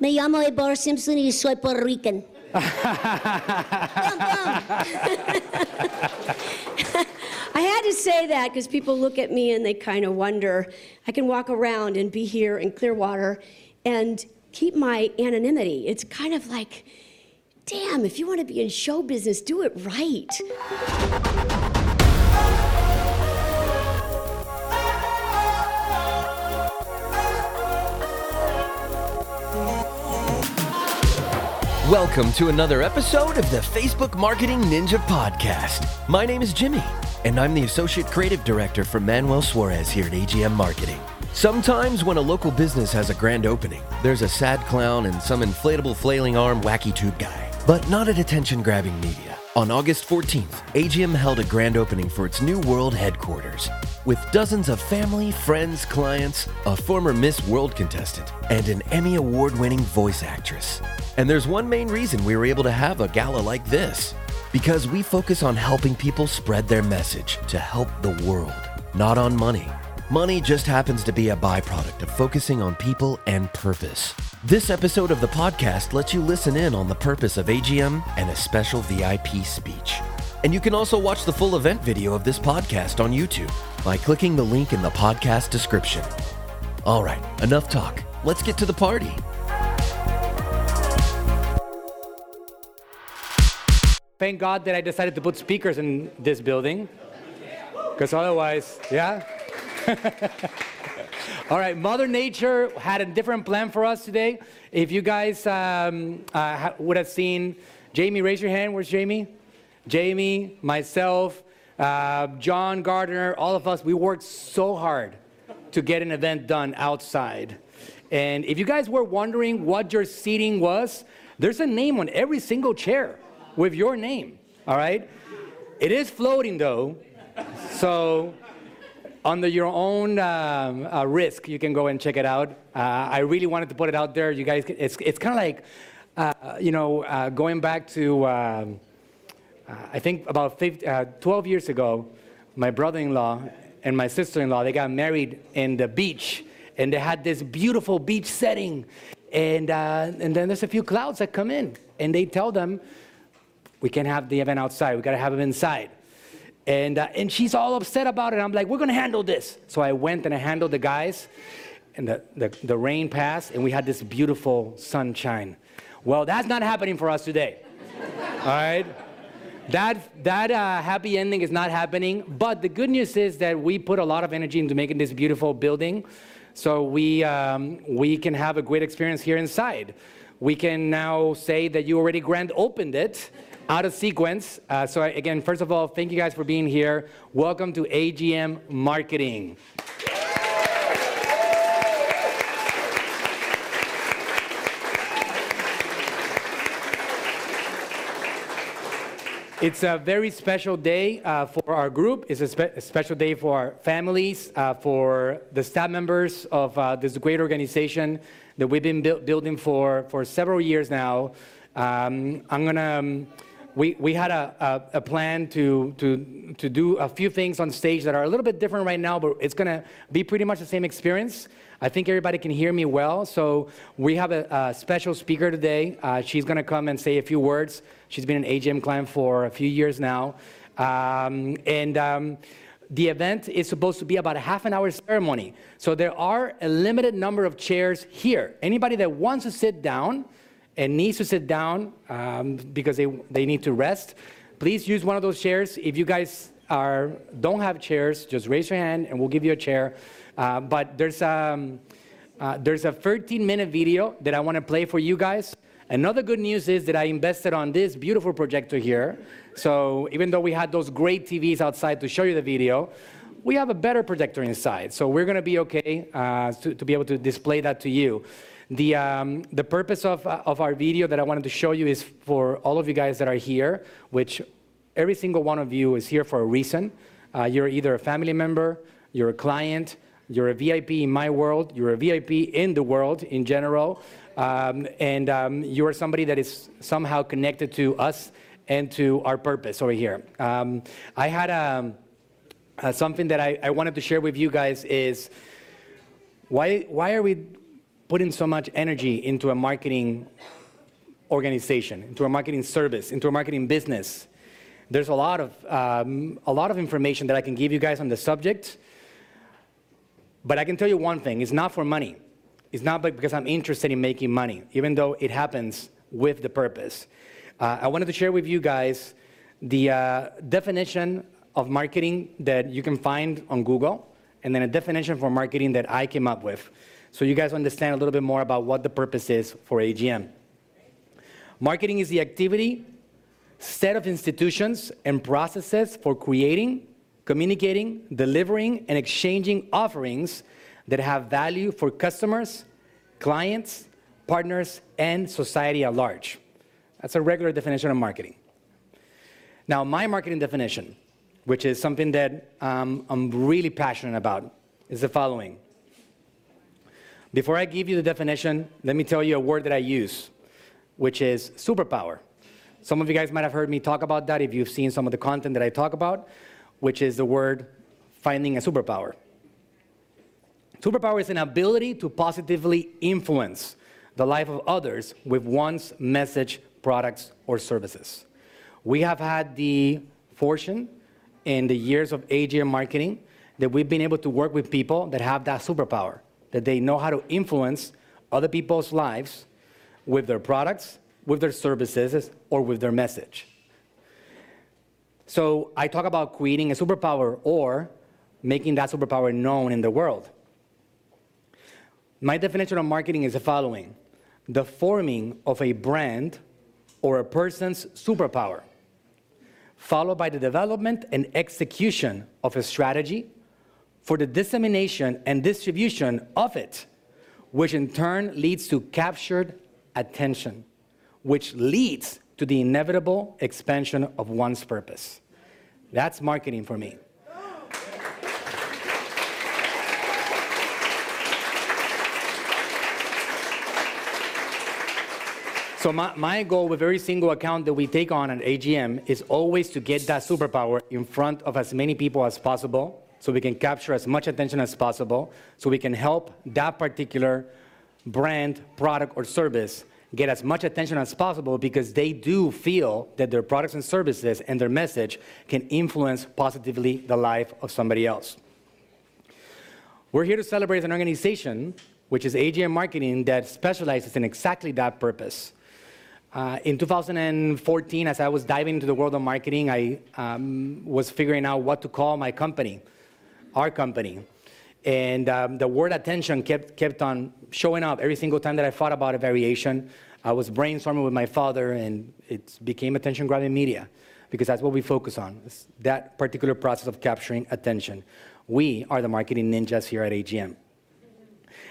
Me llamo Ibar Simpson y soy Puerto Rican. I had to say that because people look at me and they kind of wonder. I can walk around and be here in Clearwater and keep my anonymity. It's kind of like, damn, if you want to be in show business, do it right. Welcome to another episode of the Facebook Marketing Ninja Podcast. My name is Jimmy, and I'm the Associate Creative Director for Manuel Suarez here at AGM Marketing. Sometimes when a local business has a grand opening, there's a sad clown and some inflatable flailing arm wacky tube guy. But not at Attention Grabbing Media. On August 14th, AGM held a grand opening for its new world headquarters, with dozens of family, friends, clients, a former Miss World contestant, and an Emmy award-winning voice actress. And there's one main reason we were able to have a gala like this, because we focus on helping people spread their message to help the world, not on money. Money just happens to be a byproduct of focusing on people and purpose. This episode of the podcast lets you listen in on the purpose of AGM and a special VIP speech. And you can also watch the full event video of this podcast on YouTube by clicking the link in the podcast description. All right, enough talk. Let's get to the party. Thank God that I decided to put speakers in this building, because otherwise, yeah. All right, Mother Nature had a different plan for us today. If you guys would have seen Jamie, raise your hand. Where's Jamie? Jamie, myself, John Gardner, all of us, we worked so hard to get an event done outside. And if you guys were wondering what your seating was, there's a name on every single chair with your name, all right? It is floating though, so under your own risk, you can go and check it out. I really wanted to put it out there, you guys. It's kind of like, going back to, I think about 12 years ago, my brother-in-law and my sister-in-law, they got married in the beach, and they had this beautiful beach setting, and then there's a few clouds that come in, and they tell them, we can't have the event outside. We got to have it inside. And she's all upset about it. I'm like, we're going to handle this. So I went and I handled the guys. And the rain passed, and we had this beautiful sunshine. Well, that's not happening for us today. All right? That happy ending is not happening. But the good news is that we put a lot of energy into making this beautiful building. So we can have a great experience here inside. We can now say that you already grand opened it. Out of sequence. So again, first of all, thank you guys for being here. Welcome to AGM Marketing. It's a very special day for our group. It's a special day for our families, for the staff members of this great organization that we've been building for several years now. We had a plan to do a few things on stage that are a little bit different right now, but it's going to be pretty much the same experience. I think everybody can hear me well, so we have a special speaker today. She's going to come and say a few words. She's been an AGM client for a few years now. The event is supposed to be about a half an hour ceremony. So there are a limited number of chairs here. Anybody that wants to sit down, and needs to sit down because they need to rest, please use one of those chairs. If you guys don't have chairs, just raise your hand and we'll give you a chair. But there's a 13-minute video that I want to play for you guys. Another good news is that I invested on this beautiful projector here. So even though we had those great TVs outside to show you the video, we have a better projector inside. So we're going to be okay to be able to display that to you. The purpose of our video that I wanted to show you is for all of you guys that are here, which every single one of you is here for a reason. You're either a family member, you're a client, you're a VIP in my world, you're a VIP in the world in general, and you're somebody that is somehow connected to us and to our purpose over here. I had something that I wanted to share with you guys is why are we putting so much energy into a marketing organization, into a marketing service, into a marketing business. There's a lot of information that I can give you guys on the subject, but I can tell you one thing, it's not for money. It's not because I'm interested in making money, even though it happens with the purpose. I wanted to share with you guys the definition of marketing that you can find on Google, and then a definition for marketing that I came up with, so you guys understand a little bit more about what the purpose is for AGM. Marketing is the activity, set of institutions and processes for creating, communicating, delivering, and exchanging offerings that have value for customers, clients, partners, and society at large. That's a regular definition of marketing. Now, my marketing definition, which is something that I'm really passionate about, is the following. Before I give you the definition, let me tell you a word that I use, which is superpower. Some of you guys might have heard me talk about that if you've seen some of the content that I talk about, which is the word finding a superpower. Superpower is an ability to positively influence the life of others with one's message, products, or services. We have had the fortune in the years of AGM marketing that we've been able to work with people that have that superpower, that they know how to influence other people's lives with their products, with their services, or with their message. So I talk about creating a superpower or making that superpower known in the world. My definition of marketing is the following: the forming of a brand or a person's superpower, followed by the development and execution of a strategy for the dissemination and distribution of it, which in turn leads to captured attention, which leads to the inevitable expansion of one's purpose. That's marketing for me. So my goal with every single account that we take on at AGM is always to get that superpower in front of as many people as possible, so we can capture as much attention as possible, so we can help that particular brand, product, or service get as much attention as possible, because they do feel that their products and services and their message can influence positively the life of somebody else. We're here to celebrate an organization, which is AGM Marketing, that specializes in exactly that purpose. In 2014, as I was diving into the world of marketing, I was figuring out what to call my company, our company. And the word attention kept on showing up every single time that I thought about a variation. I was brainstorming with my father, and it became Attention Grabbing Media, because that's what we focus on, that particular process of capturing attention. We are the marketing ninjas here at AGM.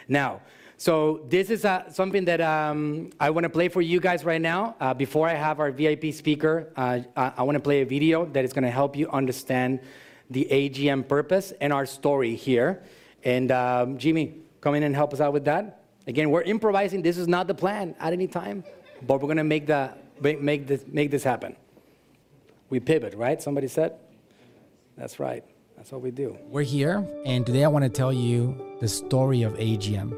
Now, so this is something that I want to play for you guys right now. Before I have our VIP speaker, I want to play a video that is going to help you understand the AGM purpose and our story here. And Jimmy, come in and help us out with that. Again, we're improvising. This is not the plan at any time, but we're gonna make this happen. We pivot, right? Somebody said? That's right. That's what we do. We're here, and today I want to tell you the story of AGM.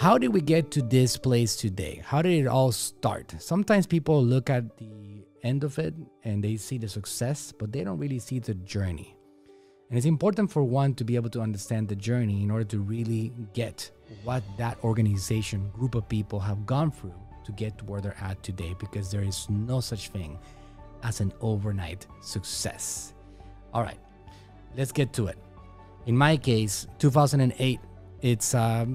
How did we get to this place today? How did it all start? Sometimes people look at the end of it and they see the success, but they don't really see the journey. And it's important for one to be able to understand the journey in order to really get what that organization, group of people have gone through to get to where they're at today, because there is no such thing as an overnight success. All right, let's get to it. In my case, 2008, it's a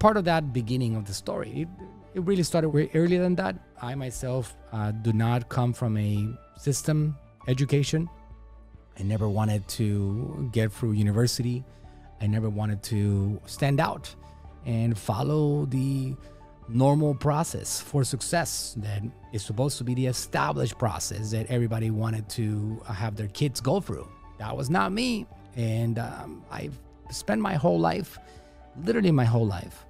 part of that beginning of the story. It really started way earlier than that. I myself do not come from a system education. I never wanted to get through university. I never wanted to stand out and follow the normal process for success that is supposed to be the established process that everybody wanted to have their kids go through. That was not me. And I've spent my whole life, literally my whole life,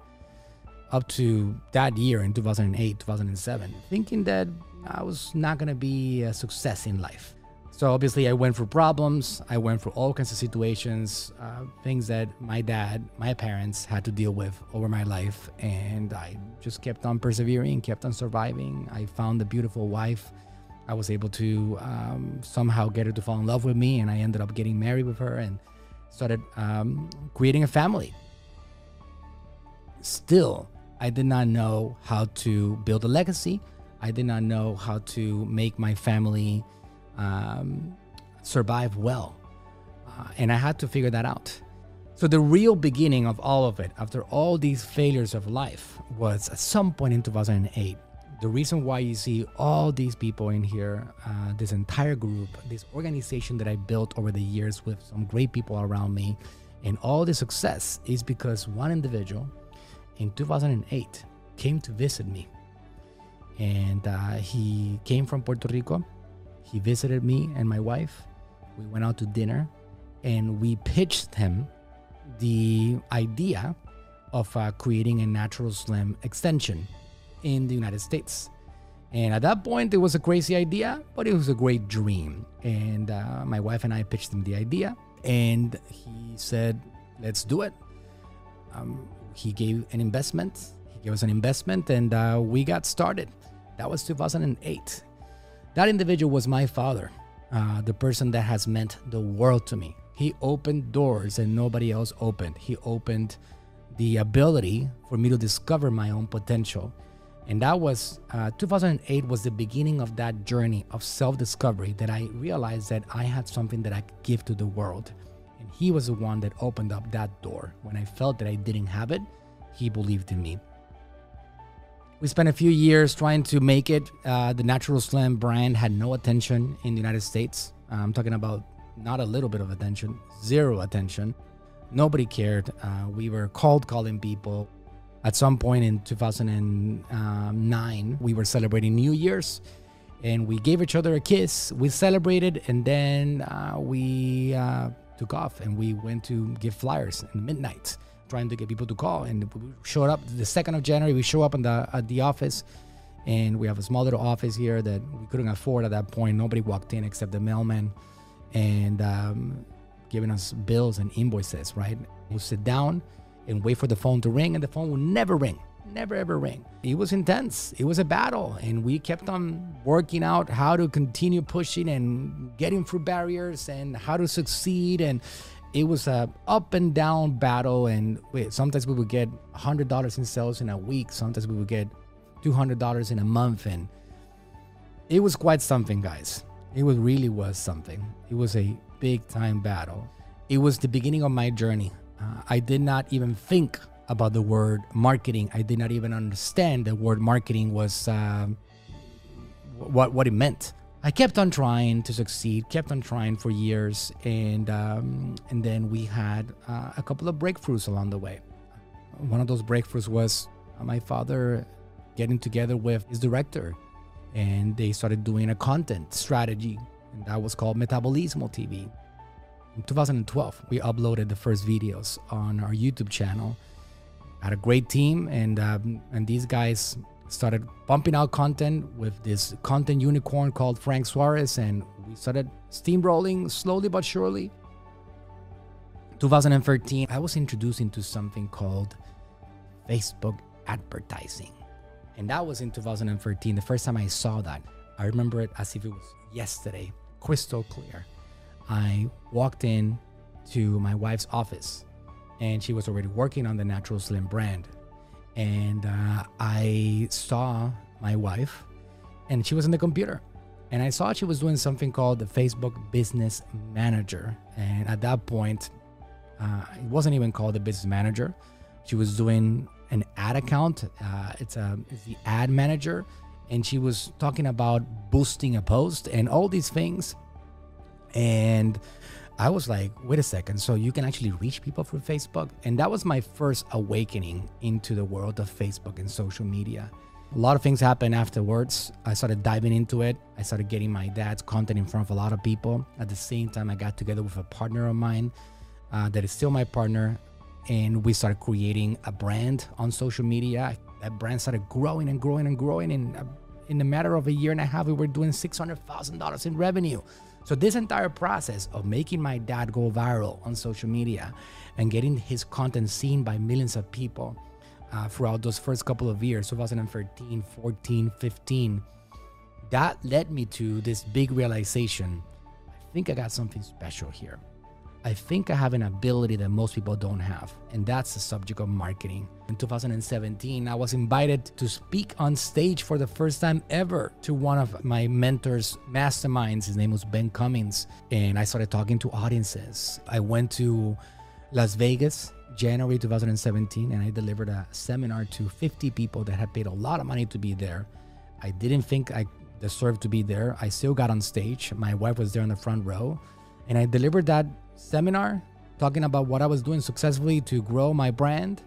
up to that year in 2008, 2007, thinking that I was not going to be a success in life. So obviously I went through problems. I went through all kinds of situations, things that my dad, my parents had to deal with over my life. And I just kept on persevering, kept on surviving. I found a beautiful wife. I was able to somehow get her to fall in love with me, and I ended up getting married with her and started creating a family. Still, I did not know how to build a legacy. I did not know how to make my family survive well. And I had to figure that out. So the real beginning of all of it, after all these failures of life, was at some point in 2008. The reason why you see all these people in here, this entire group, this organization that I built over the years with some great people around me, and all the success is because one individual in 2008 came to visit me. And he came from Puerto Rico. He visited me and my wife. We went out to dinner and we pitched him the idea of creating a Natural Slim extension in the United States. And at that point, it was a crazy idea, but it was a great dream. And my wife and I pitched him the idea, and he said, let's do it. He gave an investment. He gave us an investment, and we got started. That was 2008. That individual was my father, the person that has meant the world to me. He opened doors that nobody else opened. He opened the ability for me to discover my own potential. And that was, 2008 was the beginning of that journey of self-discovery, that I realized that I had something that I could give to the world. And he was the one that opened up that door. When I felt that I didn't have it, he believed in me. We spent a few years trying to make it. The Natural Slim brand had no attention in the United States. I'm talking about not a little bit of attention, zero attention. Nobody cared. We were cold calling people. At some point in 2009, we were celebrating New Year's, and we gave each other a kiss. We celebrated, and then we took off, and we went to give flyers at midnight, trying to get people to call. And we showed up the 2nd of January. We show up in at the office, and we have a small little office here that we couldn't afford at that point. Nobody walked in except the mailman, and giving us bills and invoices, right? We'll sit down and wait for the phone to ring, and the phone would never ring, never ever ring. It was intense, it was a battle, and we kept on working out how to continue pushing and getting through barriers and how to succeed. And it was a up and down battle, and sometimes we would get $100 in sales in a week, sometimes we would get $200 in a month, and it was quite something, guys. It was really was something. It was a big time battle. It was the beginning of my journey. I did not even think about the word marketing. I did not even understand the word marketing was what it meant. I kept on trying to succeed, kept on trying for years, and then we had a couple of breakthroughs along the way. One of those breakthroughs was my father getting together with his director, and they started doing a content strategy, and that was called Metabolismo TV. In 2012, we uploaded the first videos on our YouTube channel. Had a great team, and these guys started pumping out content with this content unicorn called Frank Suarez, and we started steamrolling slowly but surely. 2013, I was introduced into something called Facebook advertising, and that was in 2013. The first time I saw that, I remember it as if it was yesterday, crystal clear. I walked in to my wife's office, and she was already working on the Natural Slim brand. And I saw my wife, and she was on the computer, and I saw she was doing something called the Facebook Business Manager. And at that point, it wasn't even called the Business Manager. She was doing an ad account. It's the ad manager. And she was talking about boosting a post and all these things. And I was like, wait a second, so you can actually reach people through Facebook? And that was my first awakening into the world of Facebook and social media. A lot of things happened afterwards. I started diving into it. I started getting my dad's content in front of a lot of people. At the same time, I got together with a partner of mine that is still my partner. And we started creating a brand on social media. That brand started growing and growing and growing. And in a matter of a year and a half, we were doing $600,000 in revenue. So this entire process of making my dad go viral on social media and getting his content seen by millions of people throughout those first couple of years, 2013, 14, 15, that led me to this big realization. I think I got something special here. I think I have an ability that most people don't have, and that's the subject of marketing. In 2017, I was invited to speak on stage for the first time ever to one of my mentors' masterminds. His name was Ben Cummings, and I started talking to audiences. I went to Las Vegas, January 2017, and I delivered a seminar to 50 people that had paid a lot of money to be there. I didn't think I deserved to be there. I still got on stage. My wife was there in the front row, and I delivered that seminar talking about what I was doing successfully to grow my brand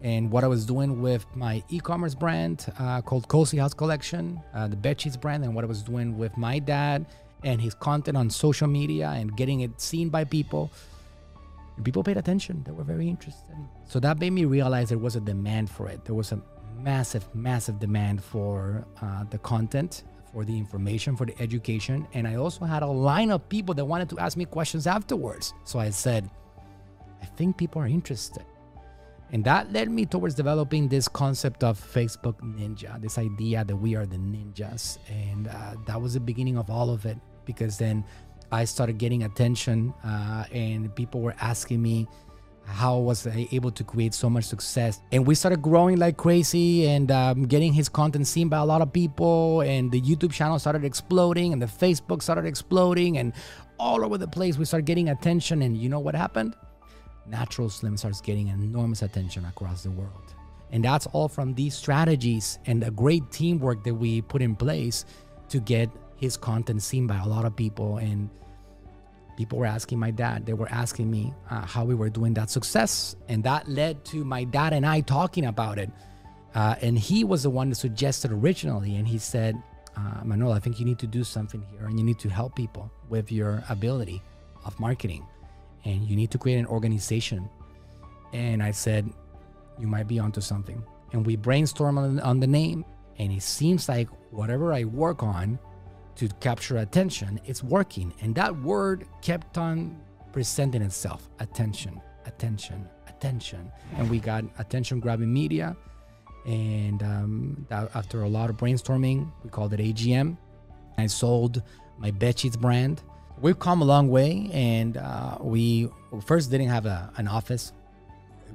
and what I was doing with my e-commerce brand called Cozy House Collection, the Betches brand, and what I was doing with my dad and his content on social media and getting it seen by people. And people paid attention. They were very interested. So that made me realize there was a demand for it. There was a massive, massive demand for the content, for the information, for the education. And I also had a line of people that wanted to ask me questions afterwards. So I said, I think people are interested. And that led me towards developing this concept of Facebook Ninja, this idea that we are the ninjas. And that was the beginning of all of it, because then I started getting attention and people were asking me, how was I able to create so much success? And we started growing like crazy and getting his content seen by a lot of people, and the YouTube channel started exploding and the Facebook started exploding, and all over the place we started getting attention. And you know what happened? Natural Slim starts getting enormous attention across the world. And that's all from these strategies and a great teamwork that we put in place to get his content seen by a lot of people. And people were asking my dad, they were asking me how we were doing that success. And that led to my dad and I talking about it. And he was the one that suggested originally. And he said, Manuel, I think you need to do something here, and you need to help people with your ability of marketing. And you need to create an organization. And I said, you might be onto something. And we brainstormed on the name. And it seems like whatever I work on to capture attention, it's working. And that word kept on presenting itself: attention, attention, attention. And we got Attention Grabbing Media. And that, after a lot of brainstorming, we called it AGM. I sold my Betches brand. We've come a long way. And we first didn't have an office.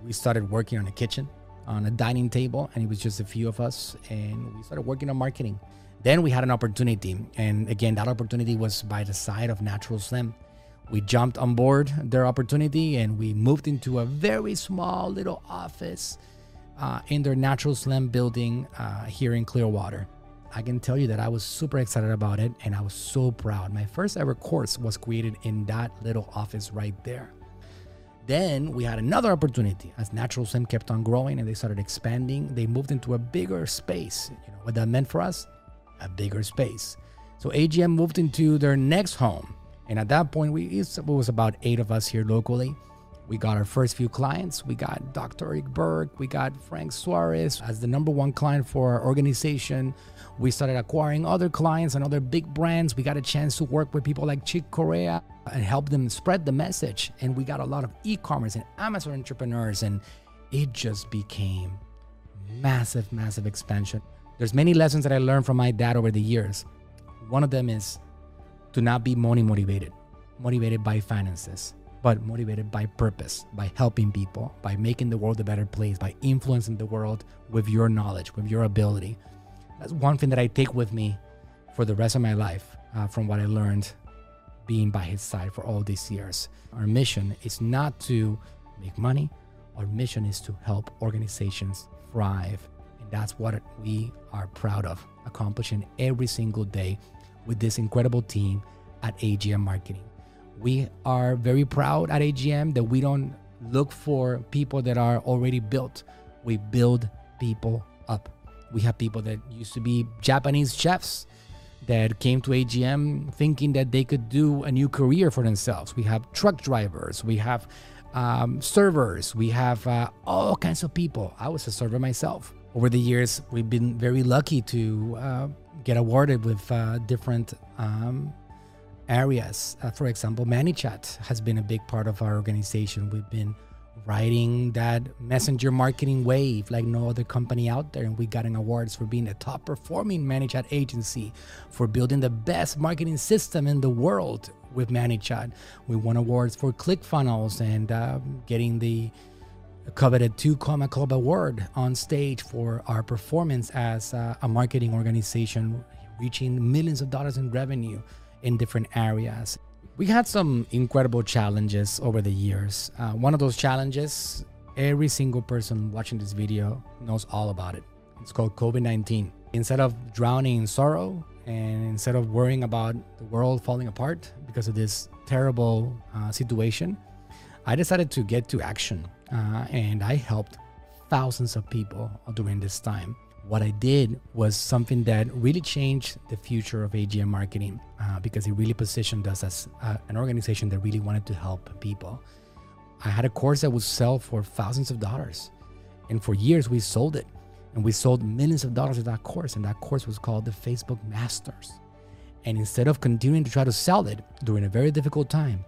We started working on a kitchen, on a dining table, and it was just a few of us. And we started working on marketing. Then we had an opportunity, and again, that opportunity was by the side of Natural Slim. We jumped on board their opportunity, and we moved into a very small little office in their Natural Slim building here in Clearwater. I can tell you that I was super excited about it, and I was so proud. My first ever course was created in that little office right there. Then we had another opportunity as Natural Slim kept on growing and they started expanding. They moved into a bigger space. You know what that meant for us? A bigger space. So AGM moved into their next home. And at that point, it was about 8 of us here locally. We got our first few clients. We got Dr. Eric Berg. We got Frank Suarez as the #1 client for our organization. We started acquiring other clients and other big brands. We got a chance to work with people like Chick Corea and help them spread the message. And we got a lot of e-commerce and Amazon entrepreneurs. And it just became massive, massive expansion. There's many lessons that I learned from my dad over the years. One of them is to not be money motivated by finances, but motivated by purpose, by helping people, by making the world a better place, by influencing the world with your knowledge, with your ability. That's one thing that I take with me for the rest of my life from what I learned being by his side for all these years. Our mission is not to make money. Our mission is to help organizations thrive. That's what we are proud of accomplishing every single day with this incredible team at AGM Marketing. We are very proud at AGM that we don't look for people that are already built. We build people up. We have people that used to be Japanese chefs that came to AGM thinking that they could do a new career for themselves. We have truck drivers. We have servers. We have all kinds of people. I was a server myself. Over the years, we've been very lucky to get awarded with different areas. For example, ManyChat has been a big part of our organization. We've been riding that messenger marketing wave like no other company out there, and we got an awards for being the top performing ManyChat agency, for building the best marketing system in the world with ManyChat. We won awards for ClickFunnels and getting the coveted Two Comma Club award on stage for our performance as a marketing organization, reaching millions of dollars in revenue in different areas. We had some incredible challenges over the years. One of those challenges, every single person watching this video knows all about it. It's called COVID-19. Instead of drowning in sorrow and instead of worrying about the world falling apart because of this terrible situation, I decided to get to action. And I helped thousands of people during this time. What I did was something that really changed the future of AGM marketing because it really positioned us as an organization that really wanted to help people. I had a course that would sell for thousands of dollars, and for years we sold it, and we sold millions of dollars of that course, and that course was called the Facebook Masters. And instead of continuing to try to sell it during a very difficult time,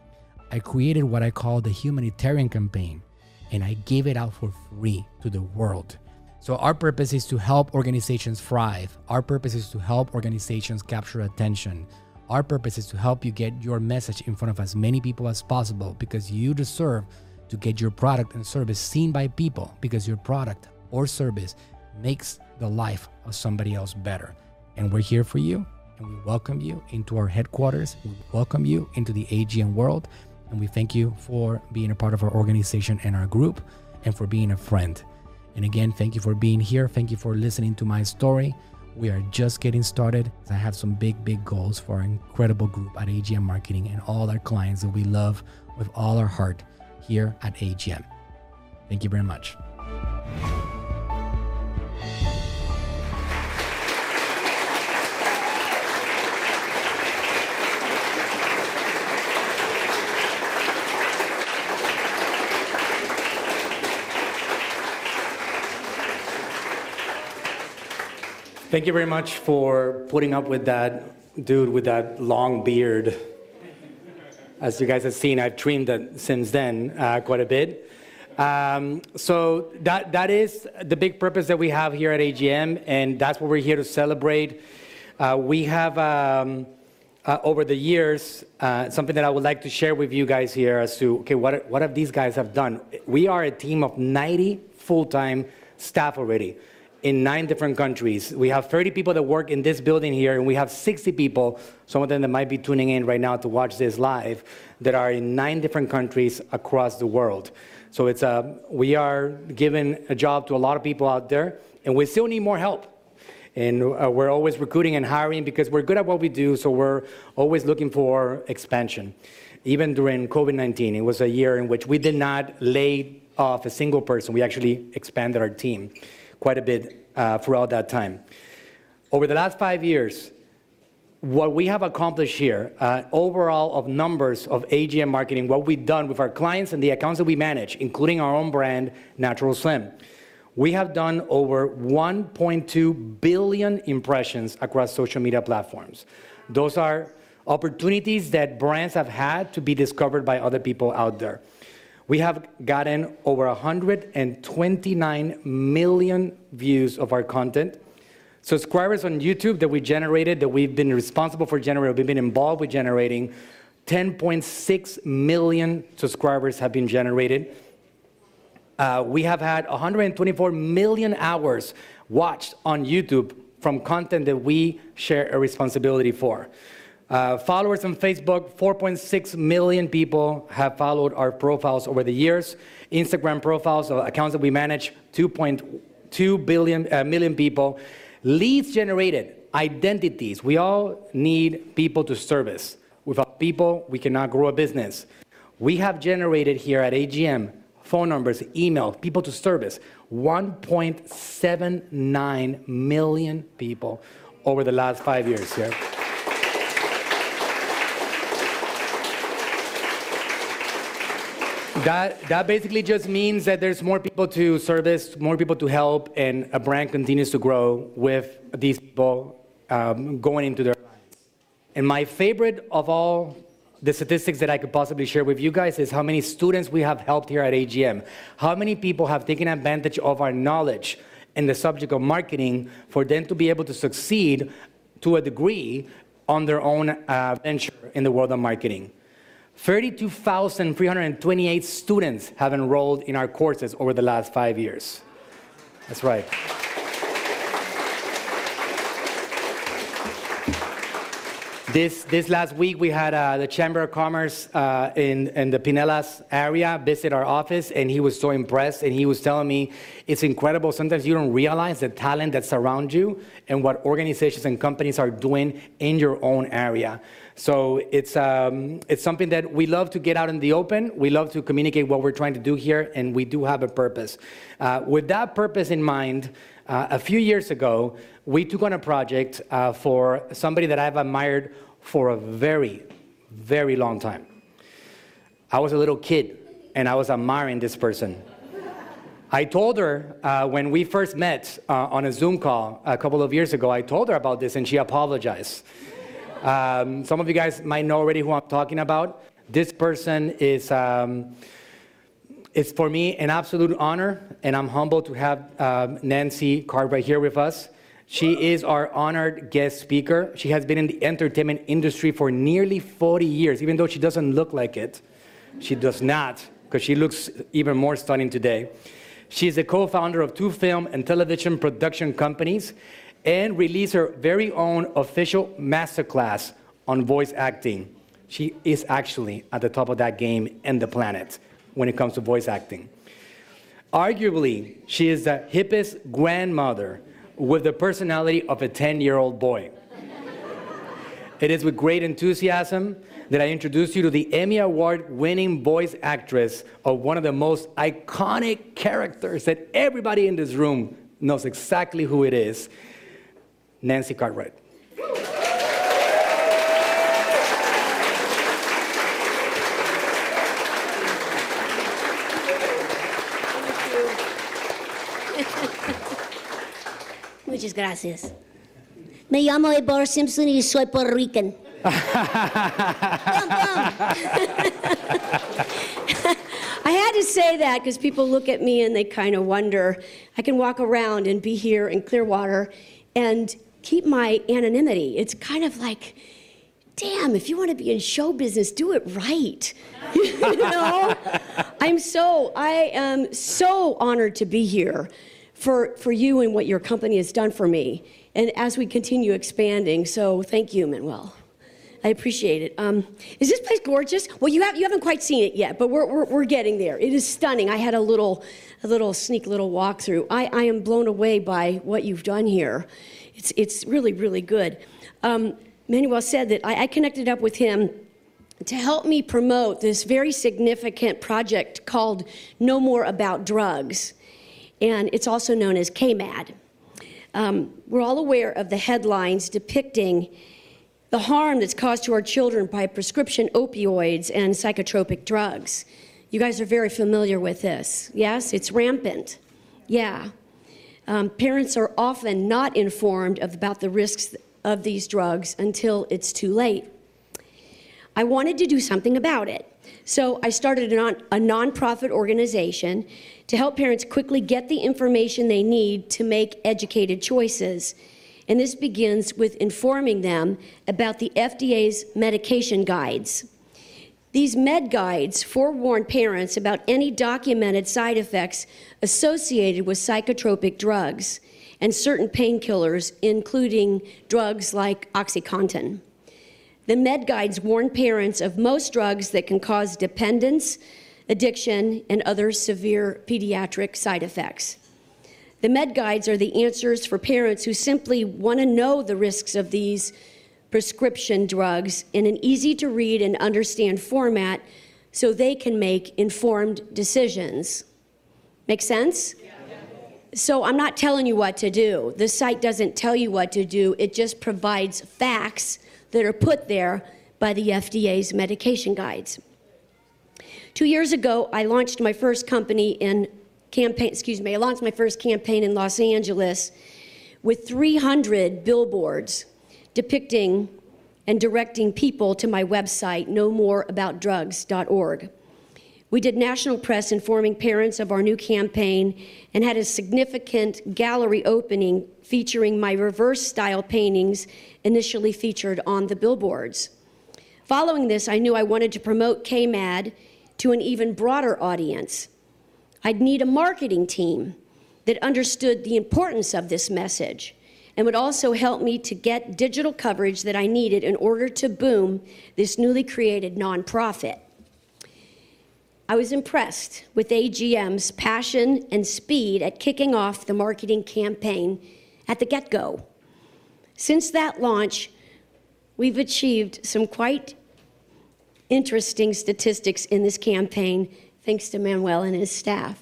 I created what I call the humanitarian campaign, and I gave it out for free to the world. So our purpose is to help organizations thrive. Our purpose is to help organizations capture attention. Our purpose is to help you get your message in front of as many people as possible, because you deserve to get your product and service seen by people, because your product or service makes the life of somebody else better. And we're here for you, and we welcome you into our headquarters. We welcome you into the AGM world, and we thank you for being a part of our organization and our group, and for being a friend. And again, thank you for being here. Thank you for listening to my story. We are just getting started. I have some big, big goals for our incredible group at AGM Marketing and all our clients that we love with all our heart here at AGM. Thank you very much. Thank you very much for putting up with that dude with that long beard. As you guys have seen, I've trimmed it since then quite a bit. So that is the big purpose that we have here at AGM, and that's what we're here to celebrate. We have, over the years, something that I would like to share with you guys here as to, okay, what have these guys have done? We are a team of 90 full-time staff already, in 9 different countries. We have 30 people that work in this building here, and we have 60 people, some of them that might be tuning in right now to watch this live, that are in 9 different countries across the world. So it's we are giving a job to a lot of people out there, and we still need more help. And we're always recruiting and hiring because we're good at what we do, so we're always looking for expansion. Even during COVID-19, it was a year in which we did not lay off a single person. We actually expanded our team quite a bit throughout that time. Over the last 5 years, what we have accomplished here, overall of numbers of AGM Marketing, what we've done with our clients and the accounts that we manage, including our own brand, Natural Slim, we have done over 1.2 billion impressions across social media platforms. Those are opportunities that brands have had to be discovered by other people out there. We have gotten over 129 million views of our content. Subscribers on YouTube that we generated, that we've been responsible for generating, we've been involved with generating, 10.6 million subscribers have been generated. We have had 124 million hours watched on YouTube from content that we share a responsibility for. Followers on Facebook, 4.6 million people have followed our profiles over the years. Instagram profiles, accounts that we manage, 2.2 million people. Leads generated, identities. We all need people to service. Without people, we cannot grow a business. We have generated here at AGM phone numbers, email, people to service, 1.79 million people over the last 5 years here. That basically just means that there's more people to service, more people to help, and a brand continues to grow with these people going into their lives. And my favorite of all the statistics that I could possibly share with you guys is how many students we have helped here at AGM. How many people have taken advantage of our knowledge in the subject of marketing for them to be able to succeed to a degree on their own venture in the world of marketing. 32,328 students have enrolled in our courses over the last 5 years. That's right. This last week, we had the Chamber of Commerce in the Pinellas area visit our office, and he was so impressed, and he was telling me, it's incredible. Sometimes you don't realize the talent that surrounds you and what organizations and companies are doing in your own area. So it's something that we love to get out in the open. We love to communicate what we're trying to do here, and we do have a purpose. With that purpose in mind, a few years ago, we took on a project for somebody that I've admired for a very, very long time. I was a little kid, and I was admiring this person. I told her when we first met on a Zoom call a couple of years ago, I told her about this, and she apologized. Some of you guys might know already who I'm talking about. This person is... It's for me an absolute honor, and I'm humbled to have Nancy Cartwright here with us. She is our honored guest speaker. She has been in the entertainment industry for nearly 40 years, even though she doesn't look like it. She does not, because she looks even more stunning today. She's the co-founder of two film and television production companies and released her very own official masterclass on voice acting. She is actually at the top of that game in the planet when it comes to voice acting. Arguably, she is the hippest grandmother with the personality of a 10-year-old boy. It is with great enthusiasm that I introduce you to the Emmy Award-winning voice actress of one of the most iconic characters that everybody in this room knows exactly who it is, Nancy Cartwright. Muchas gracias. Me llamo Ibar Simpson y soy Puerto Rican. I had to say that because people look at me and they kind of wonder. I can walk around and be here in Clearwater and keep my anonymity. It's kind of like, damn, if you want to be in show business, do it right. You know? I am so honored to be here for you and what your company has done for me, and as we continue expanding. So thank you, Manuel. I appreciate it. Is this place gorgeous? Well, you haven't quite seen it yet, but we're getting there. It is stunning. I had a little walkthrough. I am blown away by what you've done here. It's really, really good. Manuel said that I connected up with him to help me promote this very significant project called Know More About Drugs. And it's also known as KMAD. We're all aware of the headlines depicting the harm that's caused to our children by prescription opioids and psychotropic drugs. You guys are very familiar with this, yes? It's rampant, yeah. Parents are often not informed about the risks of these drugs until it's too late. I wanted to do something about it. So I started a nonprofit organization to help parents quickly get the information they need to make educated choices. And this begins with informing them about the FDA's medication guides. These med guides forewarn parents about any documented side effects associated with psychotropic drugs and certain painkillers, including drugs like OxyContin. The med guides warn parents of most drugs that can cause dependence, addiction, and other severe pediatric side effects. The med guides are the answers for parents who simply want to know the risks of these prescription drugs in an easy-to-read and understand format so they can make informed decisions. Make sense? Yeah. So I'm not telling you what to do. The site doesn't tell you what to do. It just provides facts that are put there by the FDA's medication guides. 2 years ago, I launched my first campaign in Los Angeles with 300 billboards depicting and directing people to my website, KnowMoreAboutDrugs.org. We did national press informing parents of our new campaign and had a significant gallery opening featuring my reverse style paintings initially featured on the billboards. Following this, I knew I wanted to promote KMAD to an even broader audience. I'd need a marketing team that understood the importance of this message and would also help me to get digital coverage that I needed in order to boom this newly created nonprofit. I was impressed with AGM's passion and speed at kicking off the marketing campaign at the get-go. Since that launch, we've achieved some quite interesting statistics in this campaign, thanks to Manuel and his staff.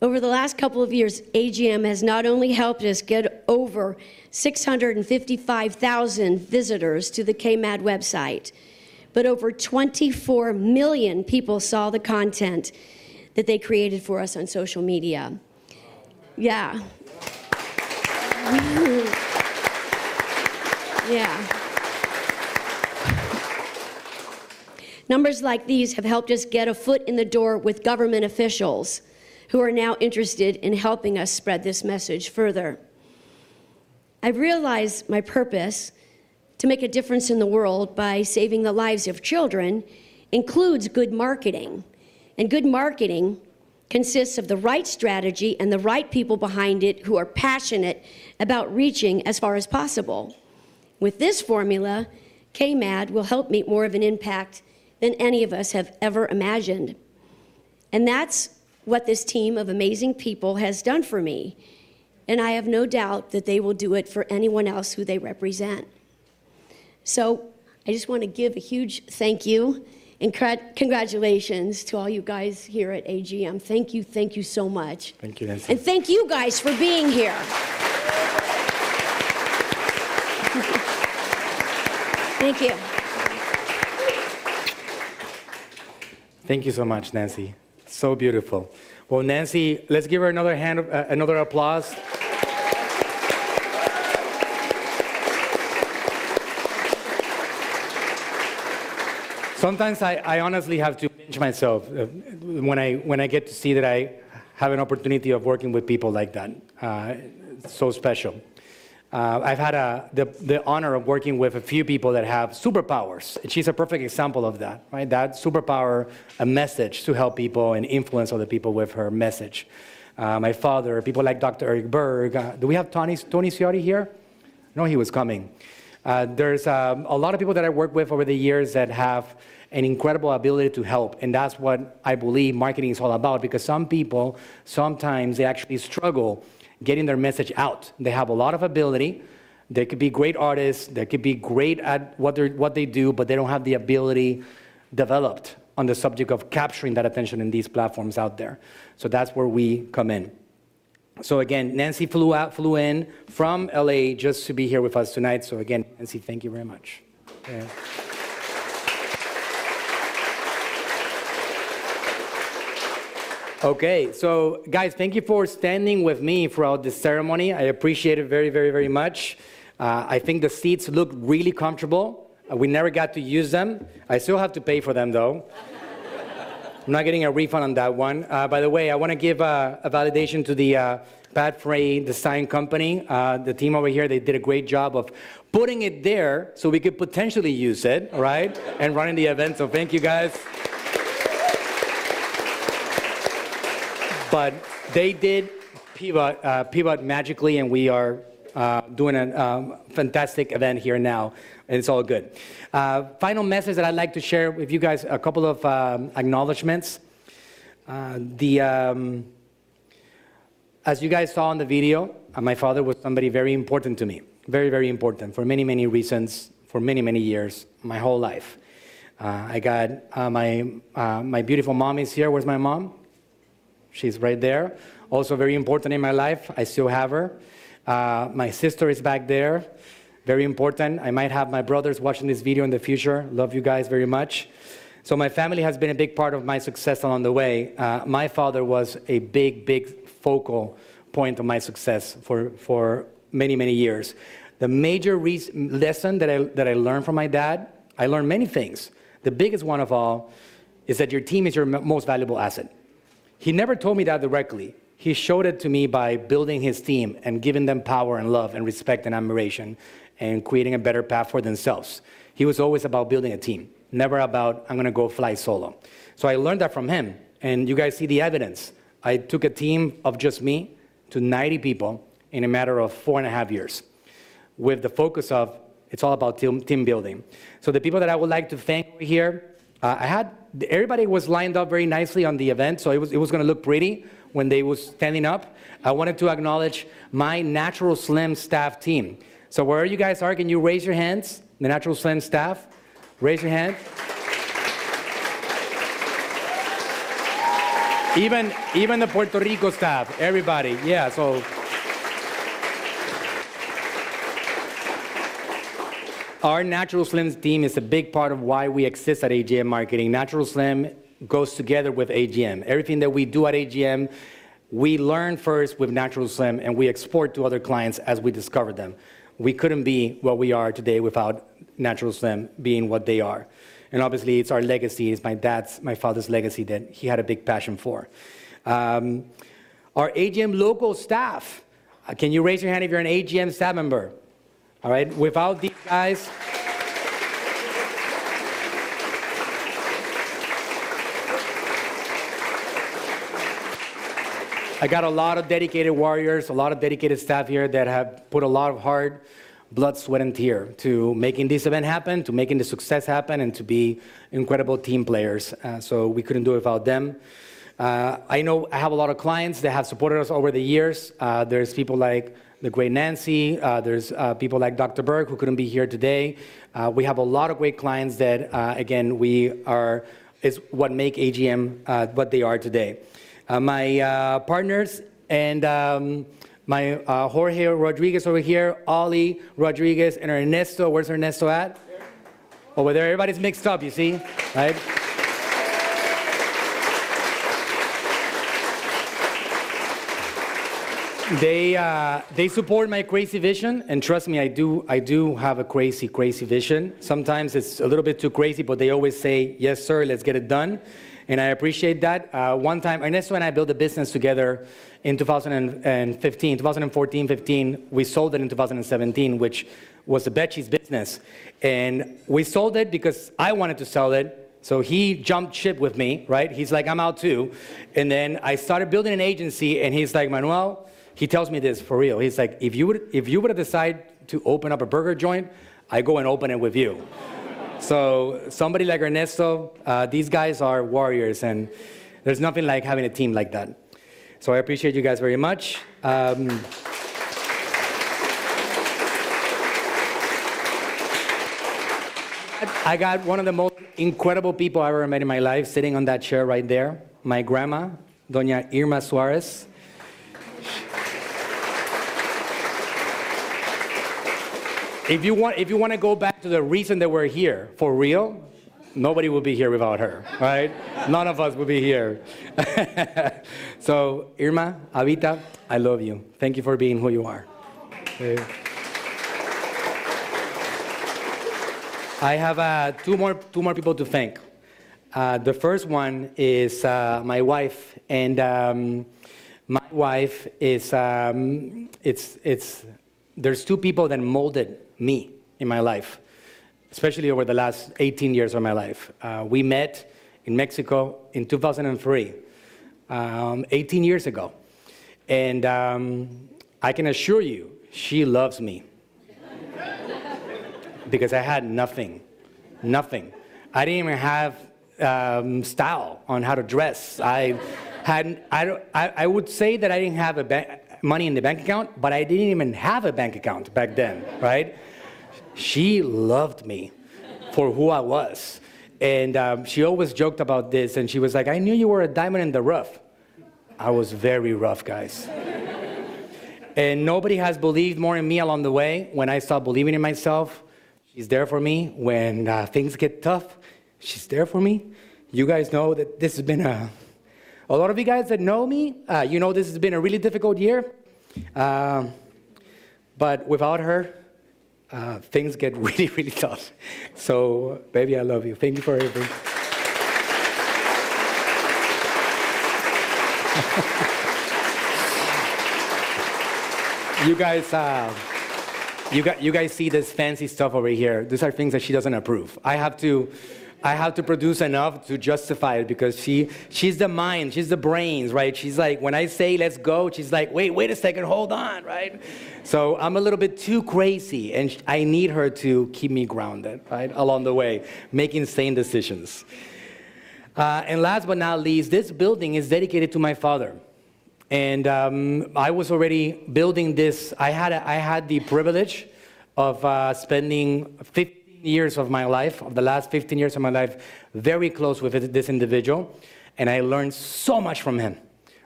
Over the last couple of years, AGM has not only helped us get over 655,000 visitors to the KMAD website, but over 24 million people saw the content that they created for us on social media. Yeah. Yeah. Numbers like these have helped us get a foot in the door with government officials who are now interested in helping us spread this message further. I've realized my purpose to make a difference in the world by saving the lives of children includes good marketing. And good marketing consists of the right strategy and the right people behind it who are passionate about reaching as far as possible. With this formula, KMAD will help make more of an impact than any of us have ever imagined. And that's what this team of amazing people has done for me. And I have no doubt that they will do it for anyone else who they represent. So I just want to give a huge thank you and congratulations to all you guys here at AGM. Thank you so much. Thank you, Nancy. And thank you guys for being here. Thank you. Thank you so much, Nancy. So beautiful. Well, Nancy, let's give her another hand, another applause. Sometimes I honestly have to pinch myself when I get to see that I have an opportunity of working with people like that. It's so special. I've had the honor of working with a few people that have superpowers. She's a perfect example of that, right? That superpower, a message to help people and influence other people with her message. My father, people like Dr. Eric Berg. Do we have Tony Sciotti here? No, he was coming. There's a lot of people that I worked with over the years that have an incredible ability to help, and that's what I believe marketing is all about, because some people, sometimes they actually struggle getting their message out. They have a lot of ability. They could be great artists. They could be great at what they do, but they don't have the ability developed on the subject of capturing that attention in these platforms out there. So that's where we come in. So again, Nancy flew in from LA just to be here with us tonight. So again, Nancy, thank you very much. Yeah. Okay, so guys, thank you for standing with me throughout this ceremony. I appreciate it very, very, very much. I think the seats look really comfortable. We never got to use them. I still have to pay for them, though. I'm not getting a refund on that one. By the way, I want to give a validation to the Pat Frey Design Company. The team over here, they did a great job of putting it there so we could potentially use it, all right, and running the event. So thank you, guys. But they did pivot magically, and we are doing a fantastic event here now, and it's all good. Final message that I'd like to share with you guys, a couple of acknowledgments. As you guys saw in the video, my father was somebody very important to me, very, very important, for many, many reasons, for many, many years, my whole life. I got my beautiful mom is here. Where's my mom? She's right there. Also very important in my life. I still have her. My sister is back there. Very important. I might have my brothers watching this video in the future. Love you guys very much. So my family has been a big part of my success along the way. My father was a big, big focal point of my success for many, many years. The major lesson that I learned from my dad, I learned many things. The biggest one of all is that your team is your most valuable asset. He never told me that directly. He showed it to me by building his team and giving them power and love and respect and admiration and creating a better path for themselves. He was always about building a team, never about, I'm gonna go fly solo. So I learned that from him, and you guys see the evidence. I took a team of just me to 90 people in a matter of 4.5 years with the focus of, it's all about team building. So the people that I would like to thank over here, everybody was lined up very nicely on the event, so it was gonna look pretty when they was standing up. I wanted to acknowledge my Natural Slim staff team. So wherever you guys are, can you raise your hands? The Natural Slim staff, raise your hand. Even the Puerto Rico staff, everybody, yeah, so. Our Natural Slim team is a big part of why we exist at AGM Marketing. Natural Slim goes together with AGM. Everything that we do at AGM, we learn first with Natural Slim and we export to other clients as we discover them. We couldn't be what we are today without Natural Slim being what they are. And obviously it's our legacy, it's my father's legacy that he had a big passion for. Our AGM local staff, can you raise your hand if you're an AGM staff member? All right, without these guys. I got a lot of dedicated warriors, a lot of dedicated staff here that have put a lot of heart, blood, sweat, and tear to making this event happen, to making the success happen, and to be incredible team players. So we couldn't do it without them. I know I have a lot of clients that have supported us over the years. There's people like the great Nancy, there's people like Dr. Berg who couldn't be here today. We have a lot of great clients that, again, is what make AGM what they are today. My partners and my Jorge Rodriguez over here, Ollie Rodriguez, and Ernesto. Where's Ernesto at? Over there, everybody's mixed up, you see, right? They support my crazy vision, and trust me, I do have a crazy, crazy vision. Sometimes it's a little bit too crazy, but they always say, yes, sir, let's get it done. And I appreciate that. One time, Ernesto and I built a business together in 2014, 15. We sold it in 2017, which was the Betches business. And we sold it because I wanted to sell it. So he jumped ship with me, right? He's like, I'm out too. And then I started building an agency, and he's like, Manuel, he tells me this for real. He's like, if you would have decided to open up a burger joint, I go and open it with you. So somebody like Ernesto, these guys are warriors, and there's nothing like having a team like that. So I appreciate you guys very much. I got one of the most incredible people I ever met in my life sitting on that chair right there, my grandma, Doña Irma Suarez. If you want to go back to the reason that we're here, for real, nobody would be here without her, right? None of us would be here. So, Irma, Avita, I love you. Thank you for being who you are. I have two more people to thank. The first one is my wife, and my wife is there's two people that molded me in my life, especially over the last 18 years of my life. We met in Mexico in 2003, 18 years ago. And I can assure you, she loves me. Because I had nothing. I didn't even have style on how to dress. I would say that I didn't have money in the bank account, but I didn't even have a bank account back then, right? She loved me for who I was. And she always joked about this, and she was like, I knew you were a diamond in the rough. I was very rough, guys. And nobody has believed more in me along the way. When I stopped believing in myself, she's there for me. When things get tough, she's there for me. You guys know that this has been a lot of you guys that know me, you know this has been a really difficult year. But without her, things get really, really tough. So, baby, I love you. Thank you for everything. You guys see this fancy stuff over here. These are things that she doesn't approve. I have to produce enough to justify it because she's the mind, she's the brains, right? She's like, when I say let's go, she's like, wait a second, hold on, right? So I'm a little bit too crazy, and I need her to keep me grounded, right, along the way, making sane decisions. And last but not least, this building is dedicated to my father. And I was already building this. I had the privilege of spending 15 years of my life, of the last 15 years of my life, very close with this individual, and I learned so much from him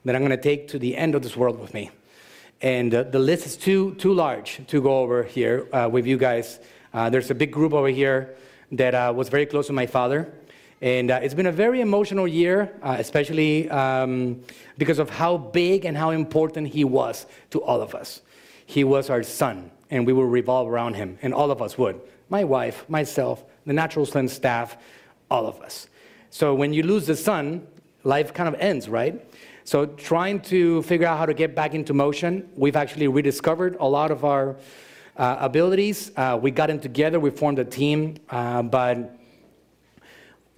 that I'm going to take to the end of this world with me. And the list is too large to go over here with you guys. There's a big group over here that was very close to my father, and it's been a very emotional year, especially because of how big and how important he was to all of us. He was our son, and we would revolve around him, and all of us would. My wife, myself, the Natural Slim staff, all of us. So when you lose the sun, life kind of ends, right? So trying to figure out how to get back into motion, we've actually rediscovered a lot of our abilities. We got in together, we formed a team, but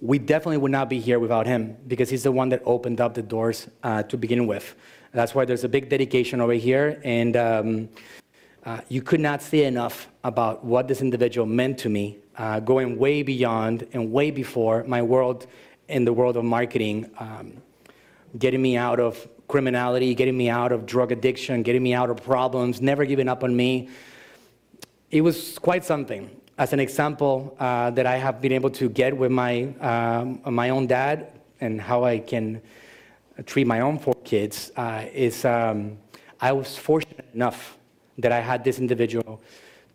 we definitely would not be here without him because he's the one that opened up the doors to begin with. That's why there's a big dedication over here, and you could not say enough about what this individual meant to me, going way beyond and way before my world in the world of marketing, getting me out of criminality, getting me out of drug addiction, getting me out of problems, never giving up on me. It was quite something. As an example that I have been able to get with my own dad and how I can treat my own four kids is I was fortunate enough that I had this individual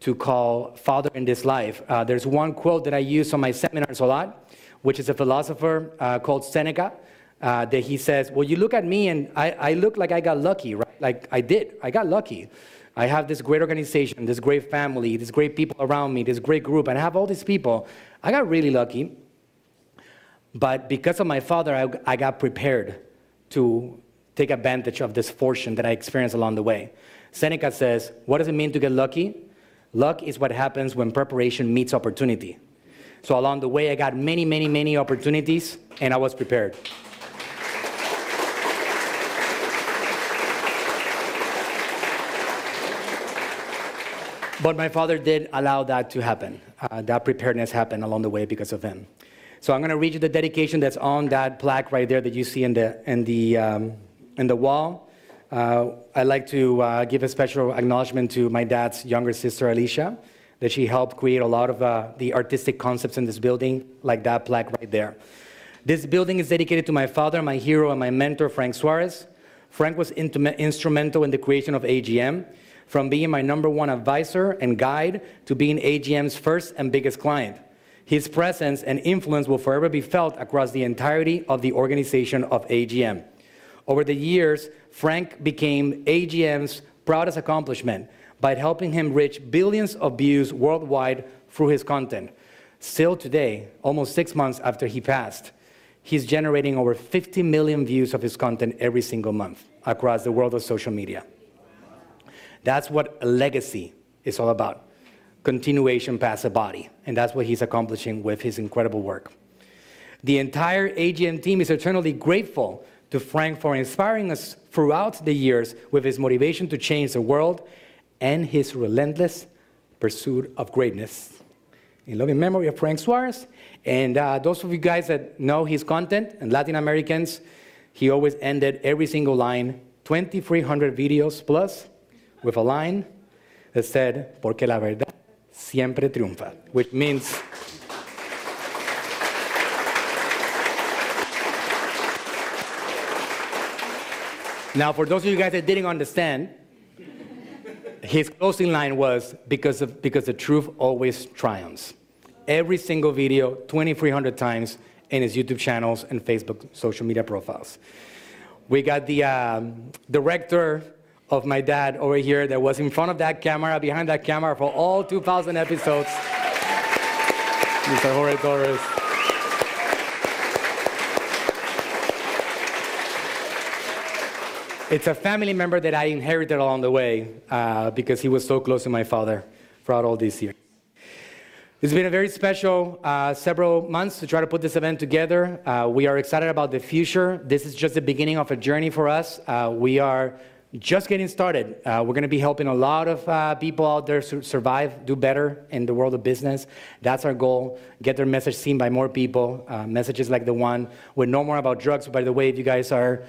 to call father in this life. There's one quote that I use on my seminars a lot, which is a philosopher called Seneca, that he says, well, you look at me and I look like I got lucky, right? Like I did, I got lucky. I have this great organization, this great family, these great people around me, this great group, and I have all these people. I got really lucky, but because of my father, I got prepared to take advantage of this fortune that I experienced along the way. Seneca says, what does it mean to get lucky? Luck is what happens when preparation meets opportunity. So along the way, I got many, many, many opportunities, and I was prepared. But my father did allow that to happen. That preparedness happened along the way because of him. So I'm going to read you the dedication that's on that plaque right there that you see in the wall. I'd like to give a special acknowledgement to my dad's younger sister, Alicia, that she helped create a lot of the artistic concepts in this building, like that plaque right there. This building is dedicated to my father, my hero, and my mentor, Frank Suarez. Frank was instrumental in the creation of AGM, from being my number one advisor and guide to being AGM's first and biggest client. His presence and influence will forever be felt across the entirety of the organization of AGM. Over the years, Frank became AGM's proudest accomplishment by helping him reach billions of views worldwide through his content. Still today, almost 6 months after he passed, he's generating over 50 million views of his content every single month across the world of social media. That's what a legacy is all about, continuation past the body, and that's what he's accomplishing with his incredible work. The entire AGM team is eternally grateful to Frank for inspiring us throughout the years with his motivation to change the world and his relentless pursuit of greatness. In loving memory of Frank Suarez, and those of you guys that know his content, and Latin Americans, he always ended every single line, 2,300 videos plus, with a line that said, porque la verdad siempre triunfa, which means now, for those of you guys that didn't understand, his closing line was, because the truth always triumphs. Every single video, 2,300 times, in his YouTube channels and Facebook social media profiles. We got the director of my dad over here that was in front of that camera, behind that camera for all 2,000 episodes. Mr. Jorge Torres. It's a family member that I inherited along the way because he was so close to my father throughout all these years. It's been a very special several months to try to put this event together. We are excited about the future. This is just the beginning of a journey for us. We are just getting started. We're going to be helping a lot of people out there survive, do better in the world of business. That's our goal, get their message seen by more people, messages like the one with Know More About Drugs. By the way, if you guys are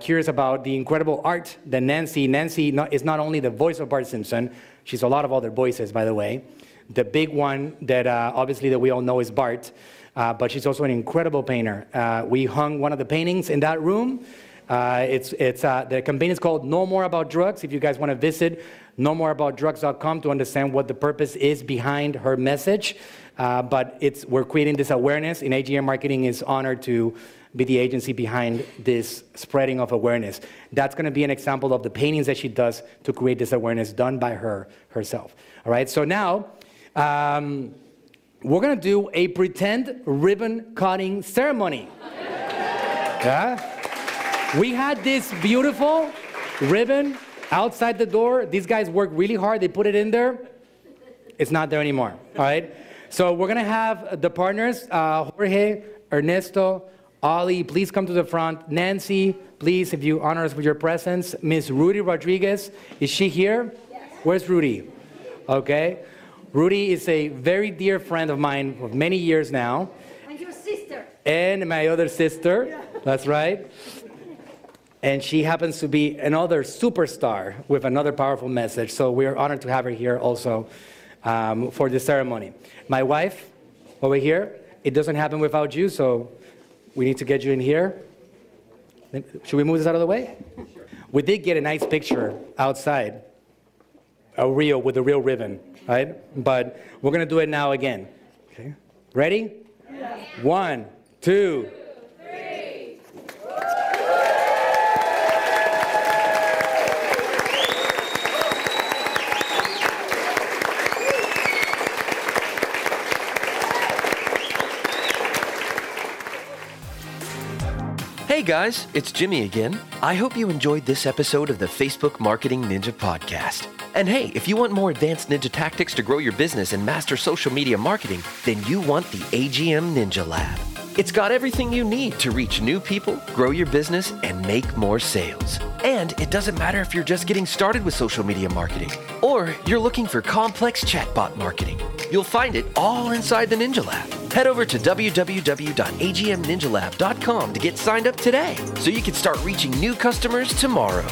curious about the incredible art that Nancy is not only the voice of Bart Simpson, she's a lot of other voices, by the way. The big one that obviously that we all know is Bart, but she's also an incredible painter. We hung one of the paintings in that room. The campaign is called Know More About Drugs. If you guys want to visit KnowMoreAboutDrugs.org to understand what the purpose is behind her message, but we're creating this awareness, and AGM Marketing is honored to be the agency behind this spreading of awareness. That's going to be an example of the paintings that she does to create this awareness done by her herself. All right, so now, we're going to do a pretend ribbon-cutting ceremony. Yeah? We had this beautiful ribbon outside the door. These guys worked really hard. They put it in there. It's not there anymore, all right? So we're going to have the partners, Jorge, Ernesto, Ollie, please come to the front. Nancy, please, if you honor us with your presence. Miss Rudy Rodriguez, is she here? Yes. Where's Rudy? Okay. Rudy is a very dear friend of mine for many years now. And your sister. And my other sister, yeah. That's right. And she happens to be another superstar with another powerful message, so we are honored to have her here also for this ceremony. My wife, over here, it doesn't happen without you, so we need to get you in here. Should we move this out of the way? Sure. We did get a nice picture outside, a reel with a real ribbon. Right? But we're going to do it now again. Okay. Ready? Yeah. 1, 2, 3. Hey guys, it's Jimmy again. I hope you enjoyed this episode of the Facebook Marketing Ninja Podcast. And hey, if you want more advanced ninja tactics to grow your business and master social media marketing, then you want the AGM Ninja Lab. It's got everything you need to reach new people, grow your business, and make more sales. And it doesn't matter if you're just getting started with social media marketing or you're looking for complex chatbot marketing. You'll find it all inside the Ninja Lab. Head over to www.agmninjalab.com to get signed up today so you can start reaching new customers tomorrow.